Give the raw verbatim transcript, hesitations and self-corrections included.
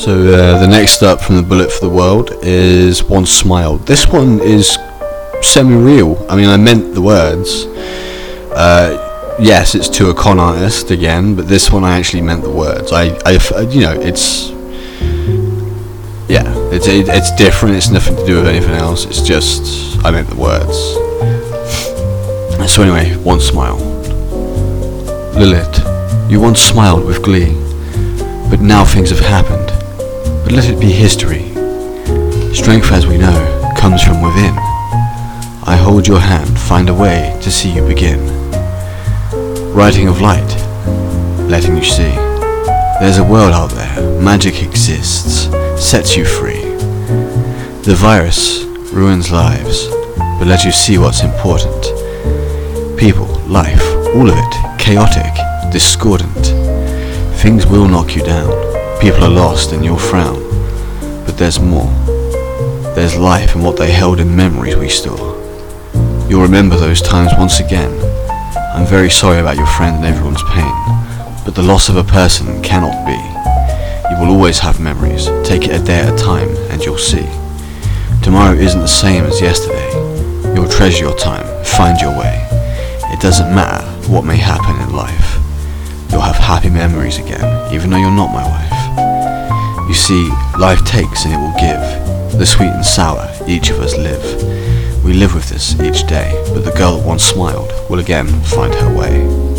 So uh, the next up from the Bullet for the World is One Smile. This one is semi-real. I mean, I meant the words. Uh, yes, it's to a con artist again, but this one I actually meant the words. I, I you know, it's... Yeah, it's, it, it's different. It's nothing to do with anything else. It's just, I meant the words. So anyway, One Smile. Lilith, you once smiled with glee, but now things have happened. But let it be history. Strength, as we know, comes from within. I hold your hand, find a way to see you begin. Writing of light, letting you see. There's a world out there, magic exists, sets you free. The virus ruins lives, but let you see what's important. People, life, all of it, chaotic, discordant. Things will knock you down, people are lost and you'll frown. But there's more. There's life and what they held in memories we store. You'll remember those times once again. I'm very sorry about your friend and everyone's pain, but the loss of a person cannot be. You will always have memories, take it a day at a time and you'll see. Tomorrow isn't the same as yesterday. You'll treasure your time, find your way. It doesn't matter what may happen in life. You'll have happy memories again, even though you're not my wife. You see, life takes and it will give. The sweet and sour, each of us live. We live with this each day, but the girl that once smiled will again find her way.